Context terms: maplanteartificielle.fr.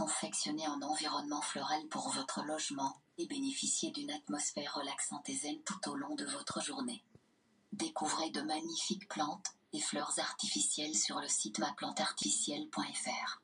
confectionnez un environnement floral pour votre logement et bénéficiez d'une atmosphère relaxante et zen tout au long de votre journée. Découvrez de magnifiques plantes et fleurs artificielles sur le site maplanteartificielle.fr.